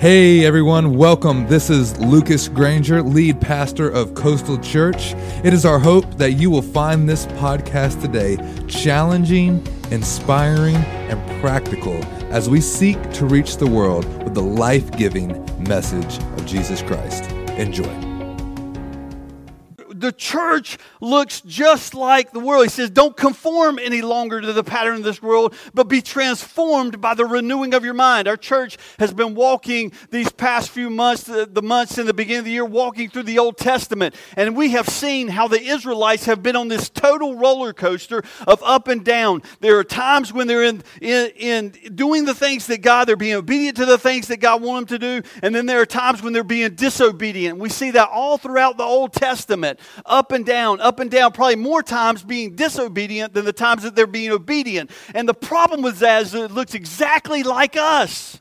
Hey everyone, welcome. This is Lucas Granger, lead pastor of Coastal Church. It is our hope that you will find this podcast today challenging, inspiring, and practical as we seek to reach the world with the life-giving message of Jesus Christ. Enjoy. The church looks just like the world. He says, don't conform any longer to the pattern of this world, but be transformed by the renewing of your mind. Our church has been walking these past few months, the months in the beginning of the year, walking through the Old Testament. And we have seen how the Israelites have been on this total roller coaster of up and down. There are times when they're in doing the things that God, they're being obedient to the things that God wants them to do. And then there are times when they're being disobedient. We see that all throughout the Old Testament. Up and down, probably more times being disobedient than the times that they're being obedient. And the problem with that is that it looks exactly like us.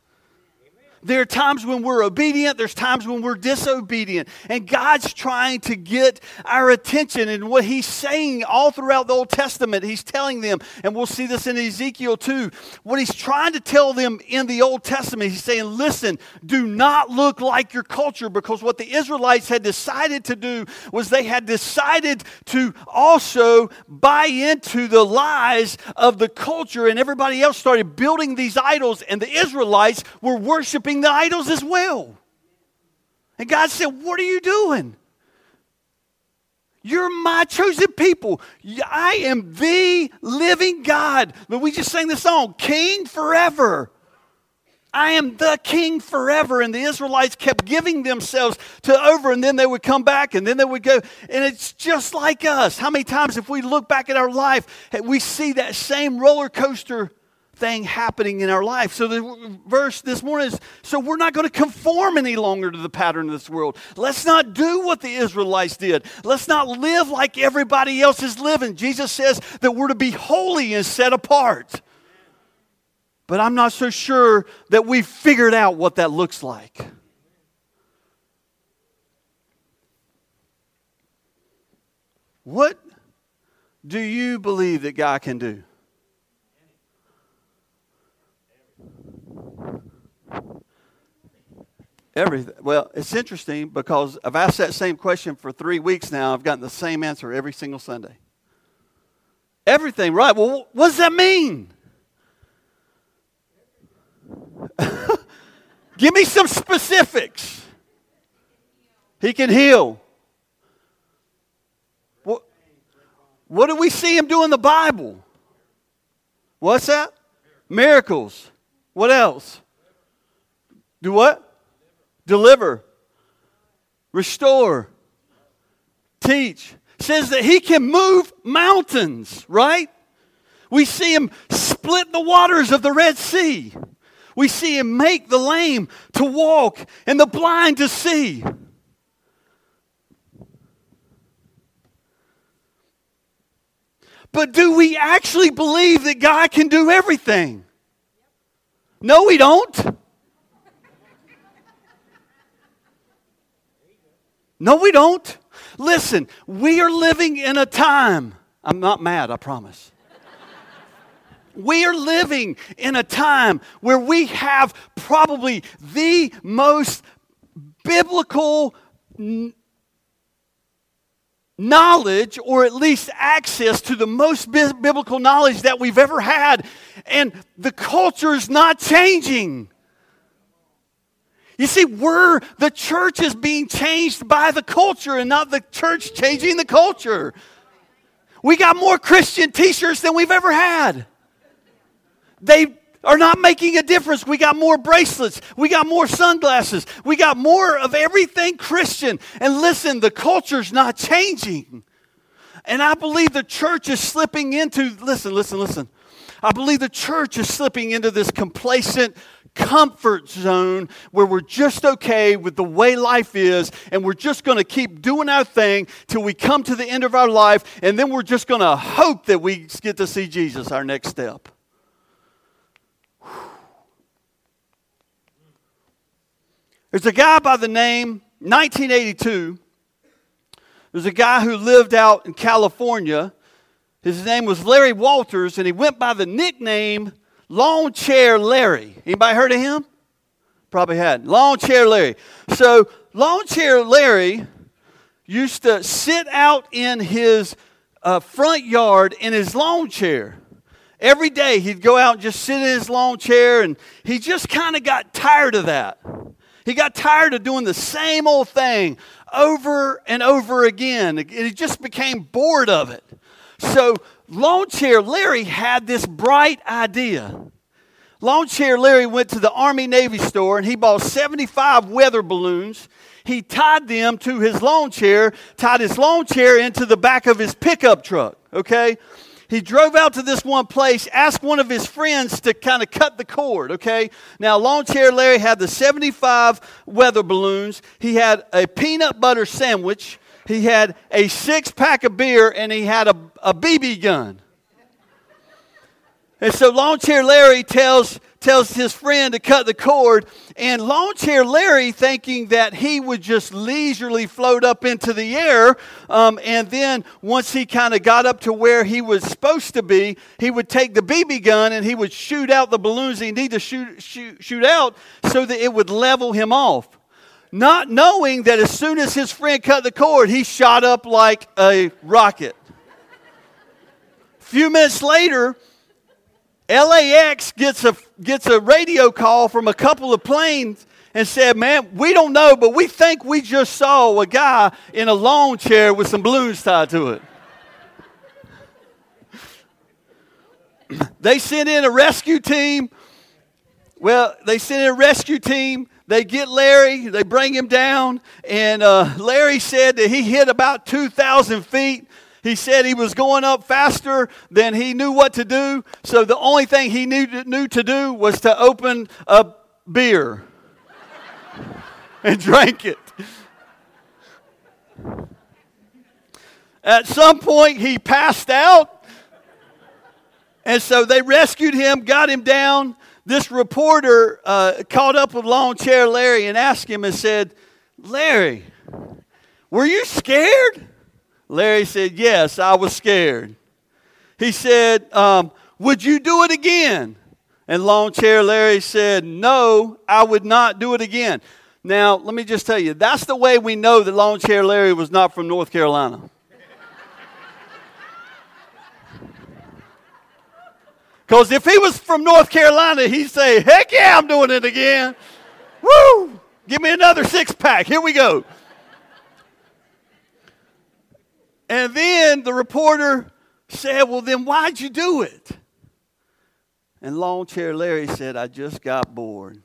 There are times when we're obedient. There's times when we're disobedient. And God's trying to get our attention. And what he's saying all throughout the Old Testament, he's telling them, and we'll see this in Ezekiel 2, what he's trying to tell them in the Old Testament, he's saying, listen, do not look like your culture, because what the Israelites had decided to do was they had decided to also buy into the lies of the culture, and everybody else started building these idols, and the Israelites were worshiping the idols as well. And God said, what are you doing? You're my chosen people. I am the living God. But we just sang the song, King Forever. I am the King forever. And the Israelites kept giving themselves to over, and then they would come back, and then they would go. And it's just like us. How many times if we look back at our life, we see that same roller coaster thing happening in our life. So the verse this morning is, so we're not going to conform any longer to the pattern of this world. Let's not do what the Israelites did. Let's not live like everybody else is living. Jesus says that we're to be holy and set apart. But I'm not so sure that we've figured out what that looks like. What do you believe that God can do? Everything. Well, it's interesting because I've asked that same question for 3 weeks now. I've gotten the same answer every single Sunday. Everything, right? Well, what does that mean? Give me some specifics. He can heal. What do we see him do in the Bible? What's that? Miracles. What else? Do what? Deliver, restore, teach. Says that he can move mountains, right? We see him split the waters of the Red Sea. We see him make the lame to walk and the blind to see. But do we actually believe that God can do everything? No, we don't. No, we don't. Listen, we are living in a time. I'm not mad, I promise. We are living in a time where we have probably the most biblical knowledge, or at least access to the most biblical knowledge that we've ever had. And the culture is not changing. You see, the church is being changed by the culture and not the church changing the culture. We got more Christian t-shirts than we've ever had. They are not making a difference. We got more bracelets. We got more sunglasses. We got more of everything Christian. And listen, the culture's not changing. And I believe the church is slipping into, listen. I believe the church is slipping into this complacent comfort zone where we're just okay with the way life is, and we're just going to keep doing our thing till we come to the end of our life, and then we're just going to hope that we get to see Jesus, our next step. There's a guy by the name, 1982, there's a guy who lived out in California. His name was Larry Walters, and he went by the nickname Lawn Chair Larry. Anybody heard of him? Probably had. Lawn Chair Larry. So Lawn Chair Larry used to sit out in his front yard in his lawn chair. Every day he'd go out and just sit in his lawn chair, and he just kind of got tired of that. He got tired of doing the same old thing over and over again, and he just became bored of it. So Lawn Chair Larry had this bright idea. Lawn Chair Larry went to the Army Navy store, and he bought 75 weather balloons. He tied them to his lawn chair, tied his lawn chair into the back of his pickup truck, okay? He drove out to this one place, asked one of his friends to kind of cut the cord, okay? Now, Lawn Chair Larry had the 75 weather balloons. He had a peanut butter sandwich. He had a 6-pack of beer, and he had a BB gun. And so Lawn Chair Larry tells his friend to cut the cord, and Lawn Chair Larry, thinking that he would just leisurely float up into the air, and then once he kind of got up to where he was supposed to be, he would take the BB gun and he would shoot out the balloons he needed to shoot out so that it would level him off. Not knowing that as soon as his friend cut the cord, he shot up like a rocket. A few minutes later, LAX gets a radio call from a couple of planes and said, "Man, we don't know, but we think we just saw a guy in a lawn chair with some balloons tied to it." They sent in a rescue team. They get Larry. They bring him down. And Larry said that he hit about 2,000 feet. He said he was going up faster than he knew what to do, so the only thing he knew to do was to open a beer and drink it. At some point, he passed out, and so they rescued him, got him down. This reporter caught up with Lawn Chair Larry and asked him and said, "Larry, were you scared?" Larry said, "Yes, I was scared." He said, "Would you do it again?" And Lawn Chair Larry said, "No, I would not do it again." Now, let me just tell you, that's the way we know that Lawn Chair Larry was not from North Carolina. Because if he was from North Carolina, he'd say, "Heck yeah, I'm doing it again. Woo! Give me another 6-pack. Here we go." And then the reporter said, "Well, then why'd you do it?" And Lawn Chair Larry said, "I just got bored."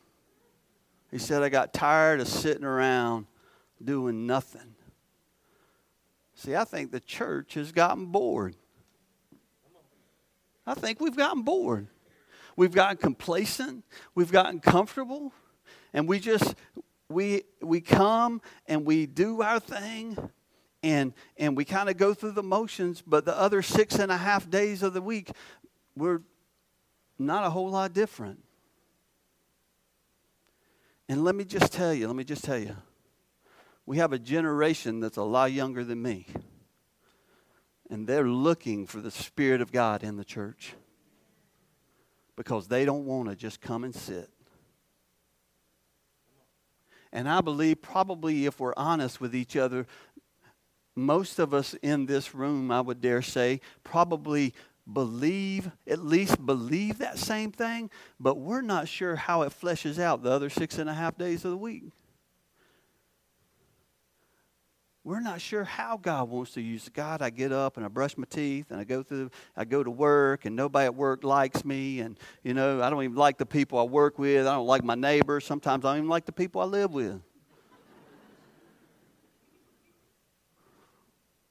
He said, "I got tired of sitting around doing nothing." See, I think the church has gotten bored. I think we've gotten bored. We've gotten complacent. We've gotten comfortable. And we just, we come and we do our thing. And we kind of go through the motions, but the other 6.5 days of the week, we're not a whole lot different. And let me just tell you, we have a generation that's a lot younger than me. And they're looking for the Spirit of God in the church because they don't want to just come and sit. And I believe probably if we're honest with each other, most of us in this room, I would dare say, probably at least believe that same thing, but we're not sure how it fleshes out the other 6.5 days of the week. We're not sure how God wants to use it. God, I get up and I brush my teeth and I go to work and nobody at work likes me, and I don't even like the people I work with. I don't like my neighbors. Sometimes I don't even like the people I live with.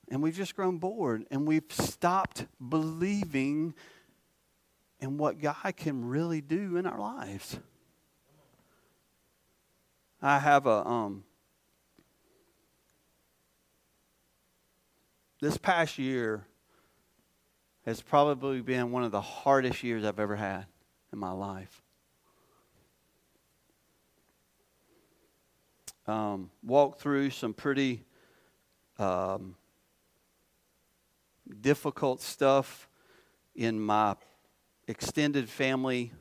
And we've just grown bored, and we've stopped believing in what God can really do in our lives. I have this past year has probably been one of the hardest years I've ever had in my life. Walked through some pretty difficult stuff in my extended family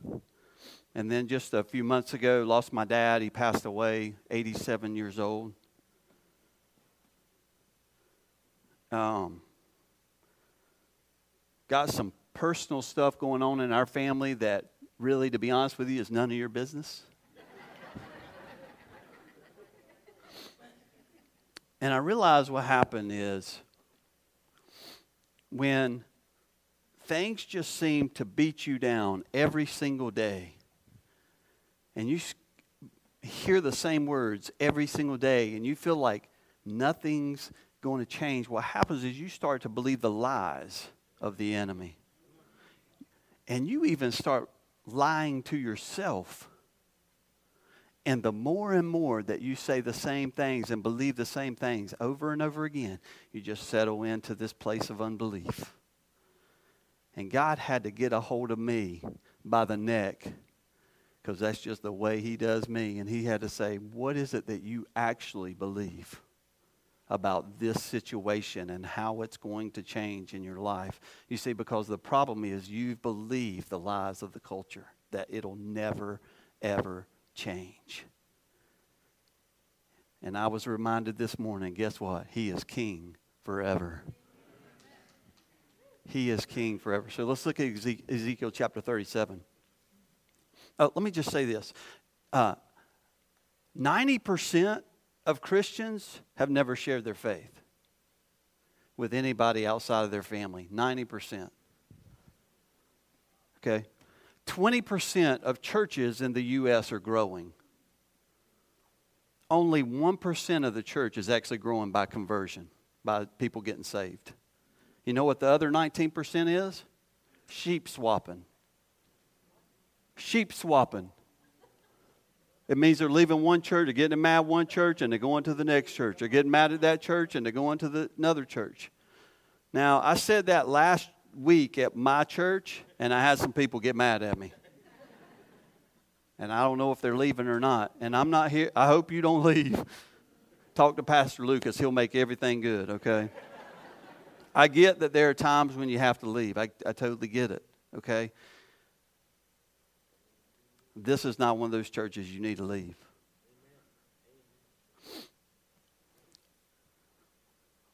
And then just a few months ago, lost my dad. He passed away, 87 years old. Got some personal stuff going on in our family that really, to be honest with you, is none of your business. And I realized what happened is when things just seem to beat you down every single day, and you hear the same words every single day, and you feel like nothing's going to change, what happens is you start to believe the lies of the enemy. And you even start lying to yourself. And the more and more that you say the same things and believe the same things over and over again, you just settle into this place of unbelief. And God had to get a hold of me by the neck, because that's just the way he does me. And he had to say, what is it that you actually believe about this situation and how it's going to change in your life? You see, because the problem is you believe the lies of the culture, that it'll never, ever change. And I was reminded this morning, guess what? He is king forever. He is king forever. So let's look at Ezekiel chapter 37. Let me just say this. 90% of Christians have never shared their faith with anybody outside of their family. 90%. Okay? 20% of churches in the U.S. are growing. Only 1% of the church is actually growing by conversion, by people getting saved. You know what the other 19% is? Sheep swapping. Sheep swapping. It means they're leaving one church, they're getting mad at one church, and they're going to the next church. They're getting mad at that church, and they're going to another church. Now, I said that last week at my church, and I had some people get mad at me. And I don't know if they're leaving or not. And I'm not here. I hope you don't leave. Talk to Pastor Lucas. He'll make everything good, okay? I get that there are times when you have to leave. I totally get it, okay? This is not one of those churches you need to leave.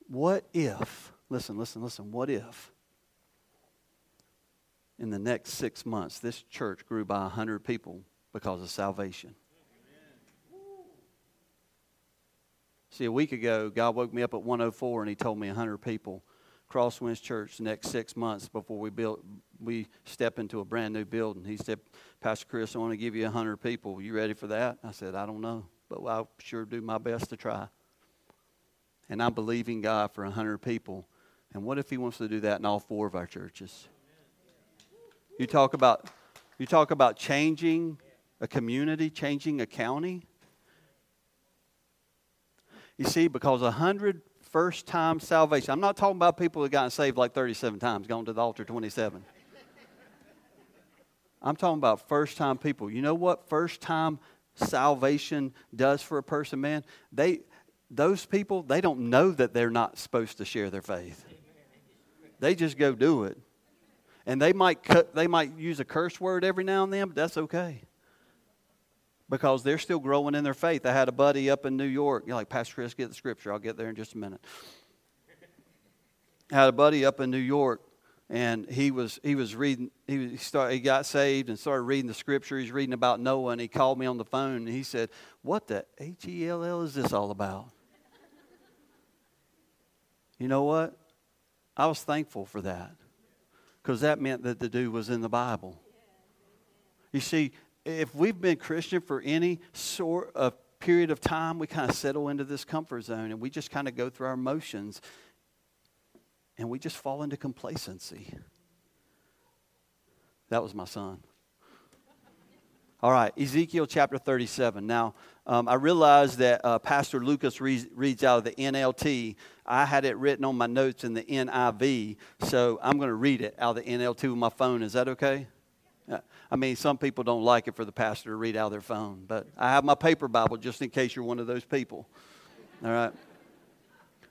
What if, listen, what if in the next 6 months this church grew by 100 people because of salvation? See, a week ago, God woke me up at 1:04 and he told me 100 people. Crosswinds Church, the next 6 months before we step into a brand new building. He said, Pastor Chris, I want to give you 100 people. You ready for that? I said, I don't know, but I'll sure do my best to try. And I'm believing God for 100 people. And what if he wants to do that in all four of our churches? You talk about changing a community, changing a county. You see, because 100 first-time salvation. I'm not talking about people who gotten saved like 37 times, gone to the altar 27. I'm talking about first-time people. You know what first-time salvation does for a person, man? Those people don't know that they're not supposed to share their faith. They just go do it. And they might use a curse word every now and then, but that's okay, because they're still growing in their faith. I had a buddy up in New York. You're like, Pastor Chris, get the scripture. I'll get there in just a minute. I had a buddy up in New York, and he was reading. He got saved and started reading the scripture. He's reading about Noah, and he called me on the phone, and he said, what the H-E-L-L is this all about? You know what? I was thankful for that, because that meant that the dude was in the Bible. You see, if we've been Christian for any sort of period of time, we kind of settle into this comfort zone, and we just kind of go through our motions, and we just fall into complacency. That was my son. All right, Ezekiel chapter 37. Now, I realized that Pastor Lucas reads out of the NLT. I had it written on my notes in the NIV, so I'm going to read it out of the NLT with my phone. Is that okay? I mean, some people don't like it for the pastor to read out of their phone, but I have my paper Bible just in case you're one of those people. All right.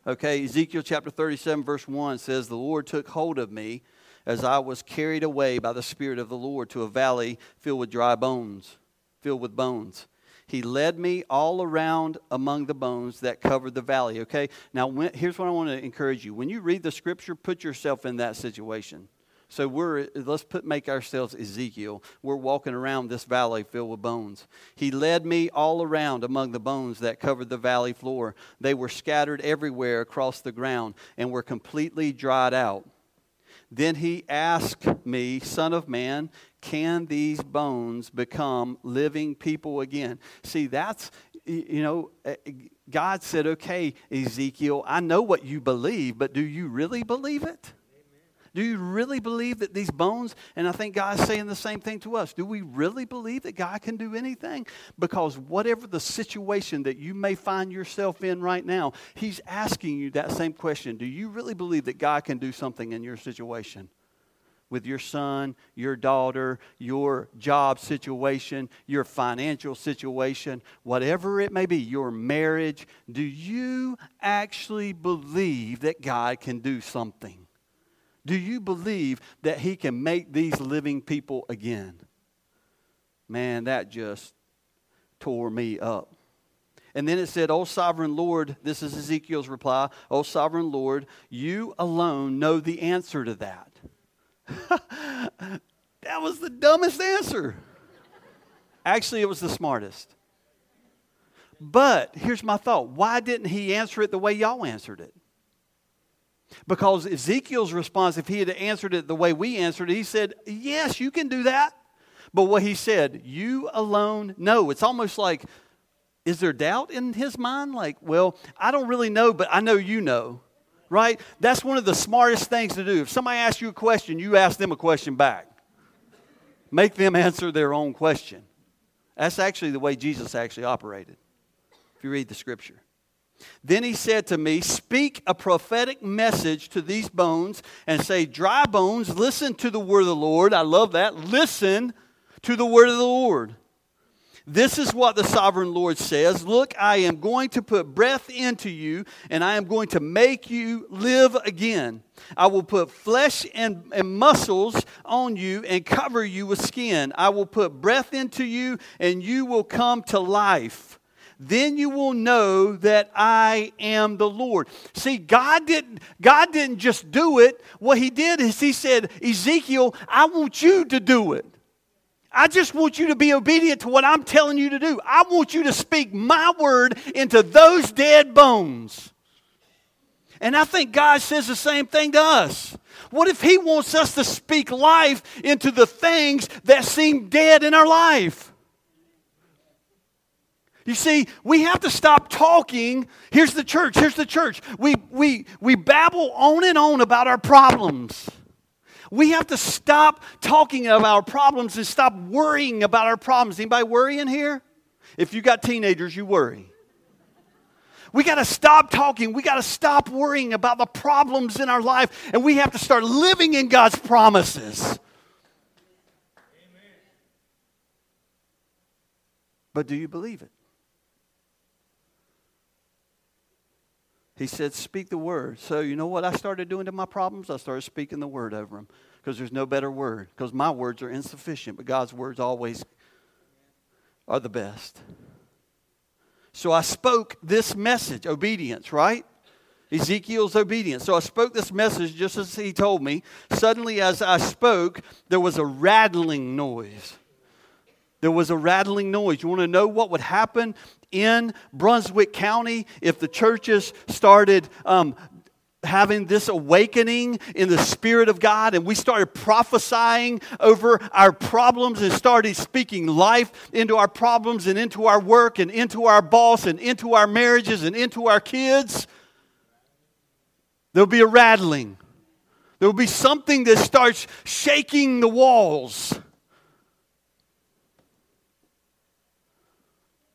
Okay, Ezekiel chapter 37, verse 1 says, the Lord took hold of me as I was carried away by the Spirit of the Lord to a valley filled with dry bones, filled with bones. He led me all around among the bones that covered the valley, okay? Now, here's what I want to encourage you. When you read the Scripture, put yourself in that situation. So let's make ourselves Ezekiel. We're walking around this valley filled with bones. He led me all around among the bones that covered the valley floor. They were scattered everywhere across the ground and were completely dried out. Then he asked me, Son of man, can these bones become living people again? See, that's, you know, God said, okay, Ezekiel, I know what you believe, but do you really believe it? Do you really believe that these bones, and I think God's saying the same thing to us, do we really believe that God can do anything? Because whatever the situation that you may find yourself in right now, he's asking you that same question. Do you really believe that God can do something in your situation? With your son, your daughter, your job situation, your financial situation, whatever it may be, your marriage, do you actually believe that God can do something? Do you believe that he can make these living people again? Man, that just tore me up. And then it said, O sovereign Lord, this is Ezekiel's reply, O sovereign Lord, you alone know the answer to that. That was the dumbest answer. Actually, it was the smartest. But here's my thought. Why didn't he answer it the way y'all answered it? Because Ezekiel's response, if he had answered it the way we answered it, he said, yes, you can do that. But what he said, you alone know. It's almost like, is there doubt in his mind? Like, well, I don't really know, but I know you know, right? That's one of the smartest things to do. If somebody asks you a question, you ask them a question back. Make them answer their own question. That's actually the way Jesus actually operated, if you read the Scripture. Then he said to me, speak a prophetic message to these bones and say, dry bones, listen to the word of the Lord. I love that. Listen to the word of the Lord. This is what the sovereign Lord says. Look, I am going to put breath into you, and I am going to make you live again. I will put flesh and muscles on you and cover you with skin. I will put breath into you, and you will come to life. Then you will know that I am the Lord. See, God didn't just do it. What he did is he said, Ezekiel, I want you to do it. I just want you to be obedient to what I'm telling you to do. I want you to speak my word into those dead bones. And I think God says the same thing to us. What if he wants us to speak life into the things that seem dead in our life? You see, we have to stop talking. Here's the church. Here's the church. We babble on and on about our problems. We have to stop talking about our problems and stop worrying about our problems. Anybody worrying here? If you got teenagers, you worry. We got to stop talking. We got to stop worrying about the problems in our life, and we have to start living in God's promises. Amen. But do you believe it? He said, speak the word. So you know what I started doing to my problems? I started speaking the word over them, because there's no better word, because my words are insufficient, but God's words always are the best. So I spoke this message, obedience, right? Ezekiel's obedience. So I spoke this message just as he told me. Suddenly as I spoke, there was a rattling noise. There was a rattling noise. You want to know what would happen in Brunswick County if the churches started having this awakening in the Spirit of God, and we started prophesying over our problems and started speaking life into our problems and into our work and into our boss and into our marriages and into our kids? There'll be a rattling. There'll be something that starts shaking the walls.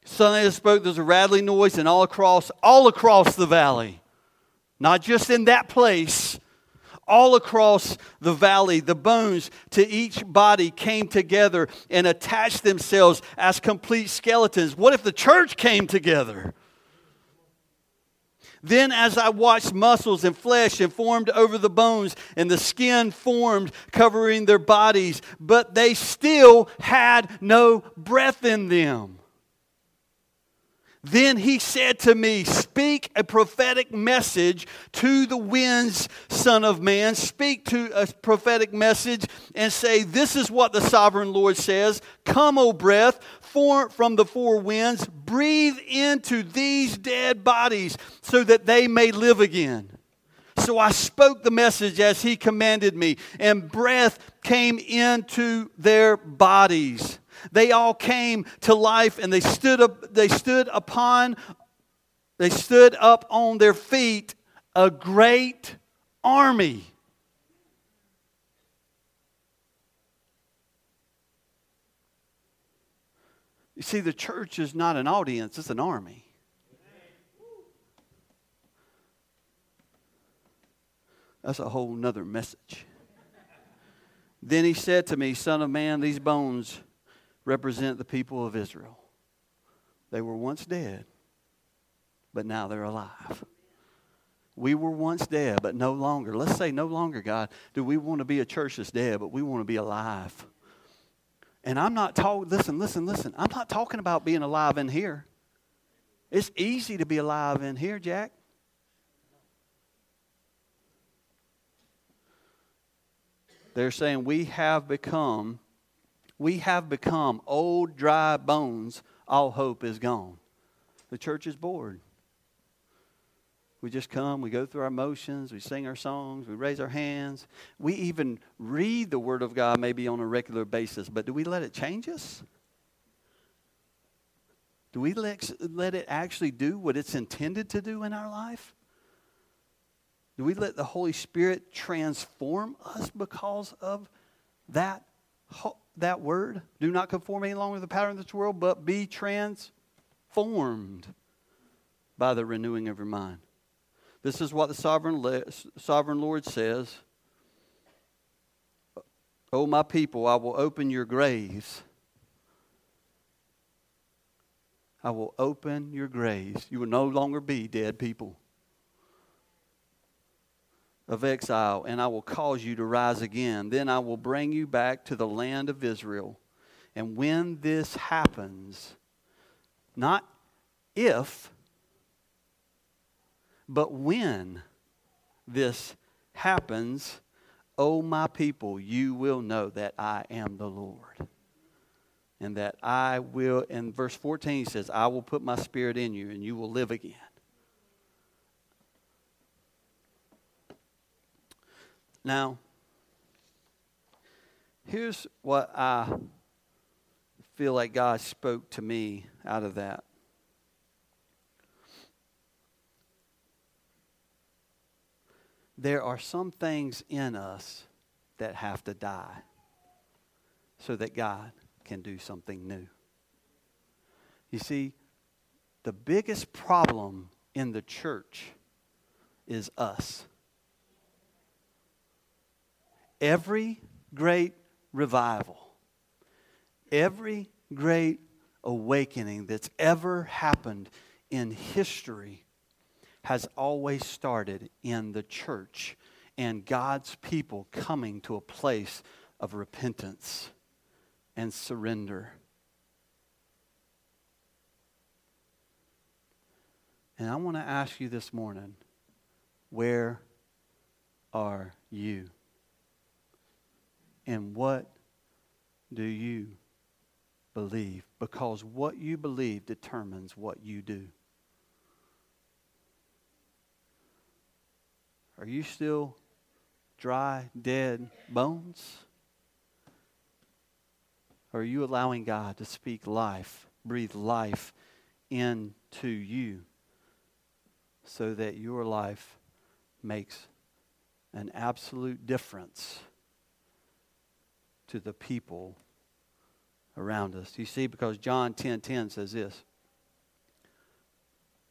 Suddenly I spoke, there's a rattling noise, and all across the valley, not just in that place, all across the valley, the bones to each body came together and attached themselves as complete skeletons. What if the church came together? Then as I watched, muscles and flesh and formed over the bones, and the skin formed, covering their bodies, but they still had no breath in them. Then he said to me, speak a prophetic message to the winds, Son of Man. Speak to a prophetic message and say, this is what the sovereign Lord says. Come, O breath, from the four winds. Breathe into these dead bodies so that they may live again. So I spoke the message as he commanded me, and breath came into their bodies. They all came to life, and they stood up on their feet, a great army. You see, the church is not an audience, it's an army. That's a whole nother message. Then he said to me, Son of Man, these bones represent the people of Israel. They were once dead, but now they're alive. We were once dead, but no longer. Let's say no longer, God, do we want to be a church that's dead, but we want to be alive. And I'm not talking, listen. I'm not talking about being alive in here. It's easy to be alive in here, Jack. They're saying we have become old, dry bones. All hope is gone. The church is bored. We just come, we go through our motions, we sing our songs, we raise our hands. We even read the Word of God maybe on a regular basis, but do we let it change us? Do we let it actually do what it's intended to do in our life? Do we let the Holy Spirit transform us because of that hope? That word, do not conform any longer to the pattern of this world, but be transformed by the renewing of your mind. This is what the sovereign Lord says. O my people, I will open your graves. I will open your graves. You will no longer be dead people of exile, and I will cause you to rise again. Then I will bring you back to the land of Israel. And when this happens, not if, but when this happens, O my people, you will know that I am the Lord. And that I will, and verse 14 says, I will put my spirit in you, and you will live again. Now, here's what I feel like God spoke to me out of that. There are some things in us that have to die so that God can do something new. You see, the biggest problem in the church is us. Every great revival, every great awakening that's ever happened in history has always started in the church and God's people coming to a place of repentance and surrender. And I want to ask you this morning, where are you? And what do you believe? Because what you believe determines what you do. Are you still dry, dead bones? Or are you allowing God to speak life, breathe life into you so that your life makes an absolute difference to the people around us? You see, because John 10:10 says this,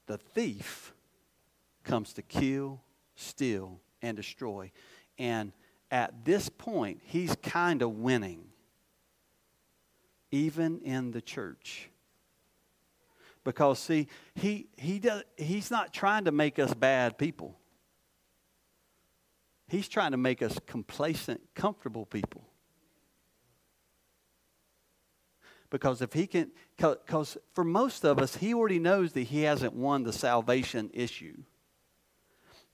the thief comes to kill, steal, and destroy. And at this point, he's kind of winning, even in the church. Because, see, he's not trying to make us bad people. He's trying to make us complacent, comfortable people. Because if he can, because for most of us, he already knows that he hasn't won the salvation issue.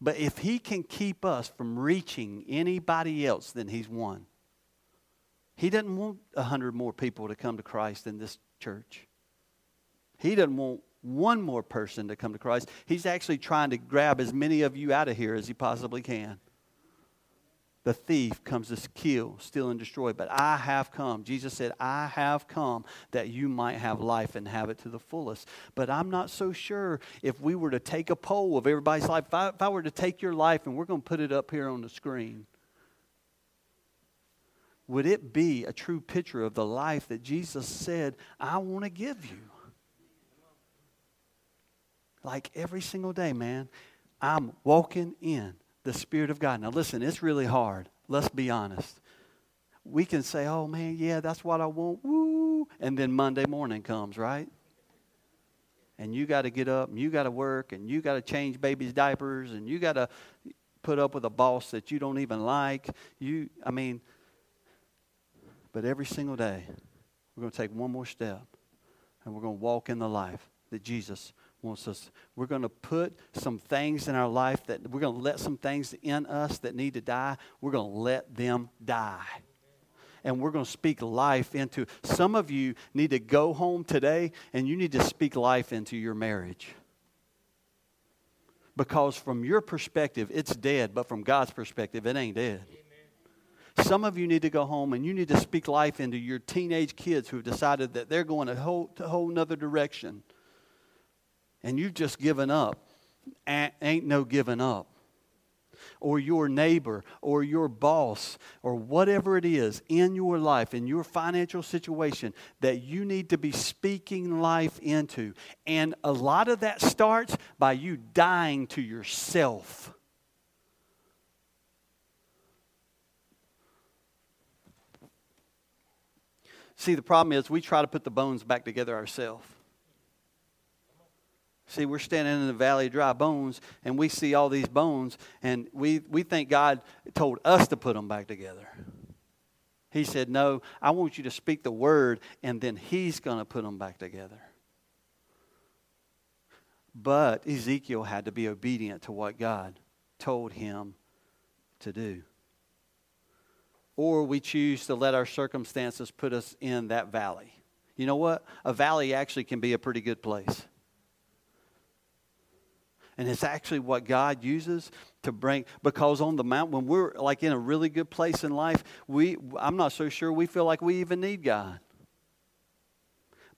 But if he can keep us from reaching anybody else, then he's won. He doesn't want 100 more people to come to Christ in this church. He doesn't want one more person to come to Christ. He's actually trying to grab as many of you out of here as he possibly can. The thief comes to kill, steal, and destroy. But I have come. Jesus said, I have come that you might have life and have it to the fullest. But I'm not so sure if we were to take a poll of everybody's life. If I were to take your life, and we're going to put it up here on the screen, would it be a true picture of the life that Jesus said, I want to give you? Like every single day, man, I'm walking in the Spirit of God. Now listen, it's really hard. Let's be honest. We can say, oh man, yeah, that's what I want. Woo! And then Monday morning comes, right? And you got to get up and you got to work and you got to change baby's diapers and you got to put up with a boss that you don't even like. But every single day, we're going to take one more step and we're going to walk in the life that Jesus wants us. We're going to put some things in our life that we're going to let some things in us that need to die. We're going to let them die. And we're going to speak life into. Some of you need to go home today and you need to speak life into your marriage. Because from your perspective, it's dead, but from God's perspective, it ain't dead. Some of you need to go home and you need to speak life into your teenage kids who have decided that they're going a whole nother direction. And you've just given up. Ain't no giving up. Or your neighbor, or your boss, or whatever it is in your life, in your financial situation, that you need to be speaking life into. And a lot of that starts by you dying to yourself. See, the problem is we try to put the bones back together ourselves. See, we're standing in the valley of dry bones, and we see all these bones, and we think God told us to put them back together. He said, no, I want you to speak the word, and then he's going to put them back together. But Ezekiel had to be obedient to what God told him to do. Or we choose to let our circumstances put us in that valley. You know what? A valley actually can be a pretty good place. And it's actually what God uses to bring, because on the mountain, when we're like in a really good place in life, I'm not so sure we feel like we even need God.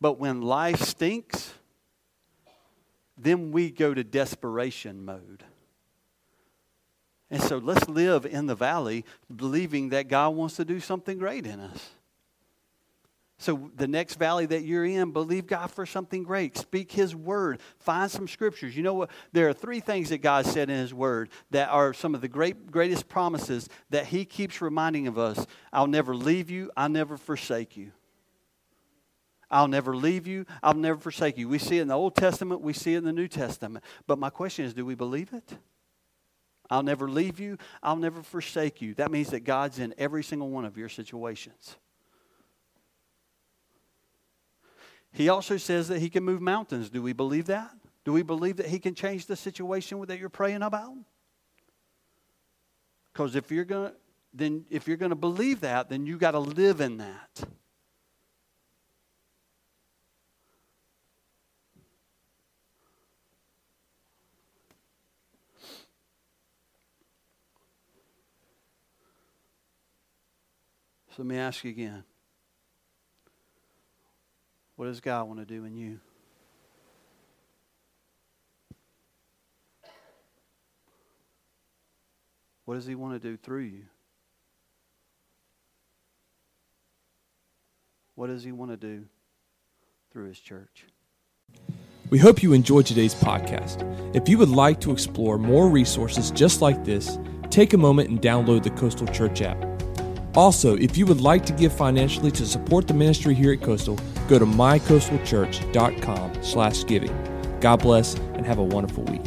But when life stinks, then we go to desperation mode. And so let's live in the valley believing that God wants to do something great in us. So the next valley that you're in, believe God for something great. Speak his word. Find some scriptures. You know what? There are three things that God said in his word that are some of the greatest promises that he keeps reminding of us. I'll never leave you. I'll never forsake you. I'll never leave you. I'll never forsake you. We see it in the Old Testament. We see it in the New Testament. But my question is, do we believe it? I'll never leave you. I'll never forsake you. That means that God's in every single one of your situations. He also says that he can move mountains. Do we believe that? Do we believe that he can change the situation that you're praying about? Because if you're going to believe that, then you got to live in that. So let me ask you again. What does God want to do in you? What does he want to do through you? What does he want to do through his church? We hope you enjoyed today's podcast. If you would like to explore more resources just like this, take a moment and download the Coastal Church app. Also, if you would like to give financially to support the ministry here at Coastal, go to mycoastalchurch.com/giving. God bless and have a wonderful week.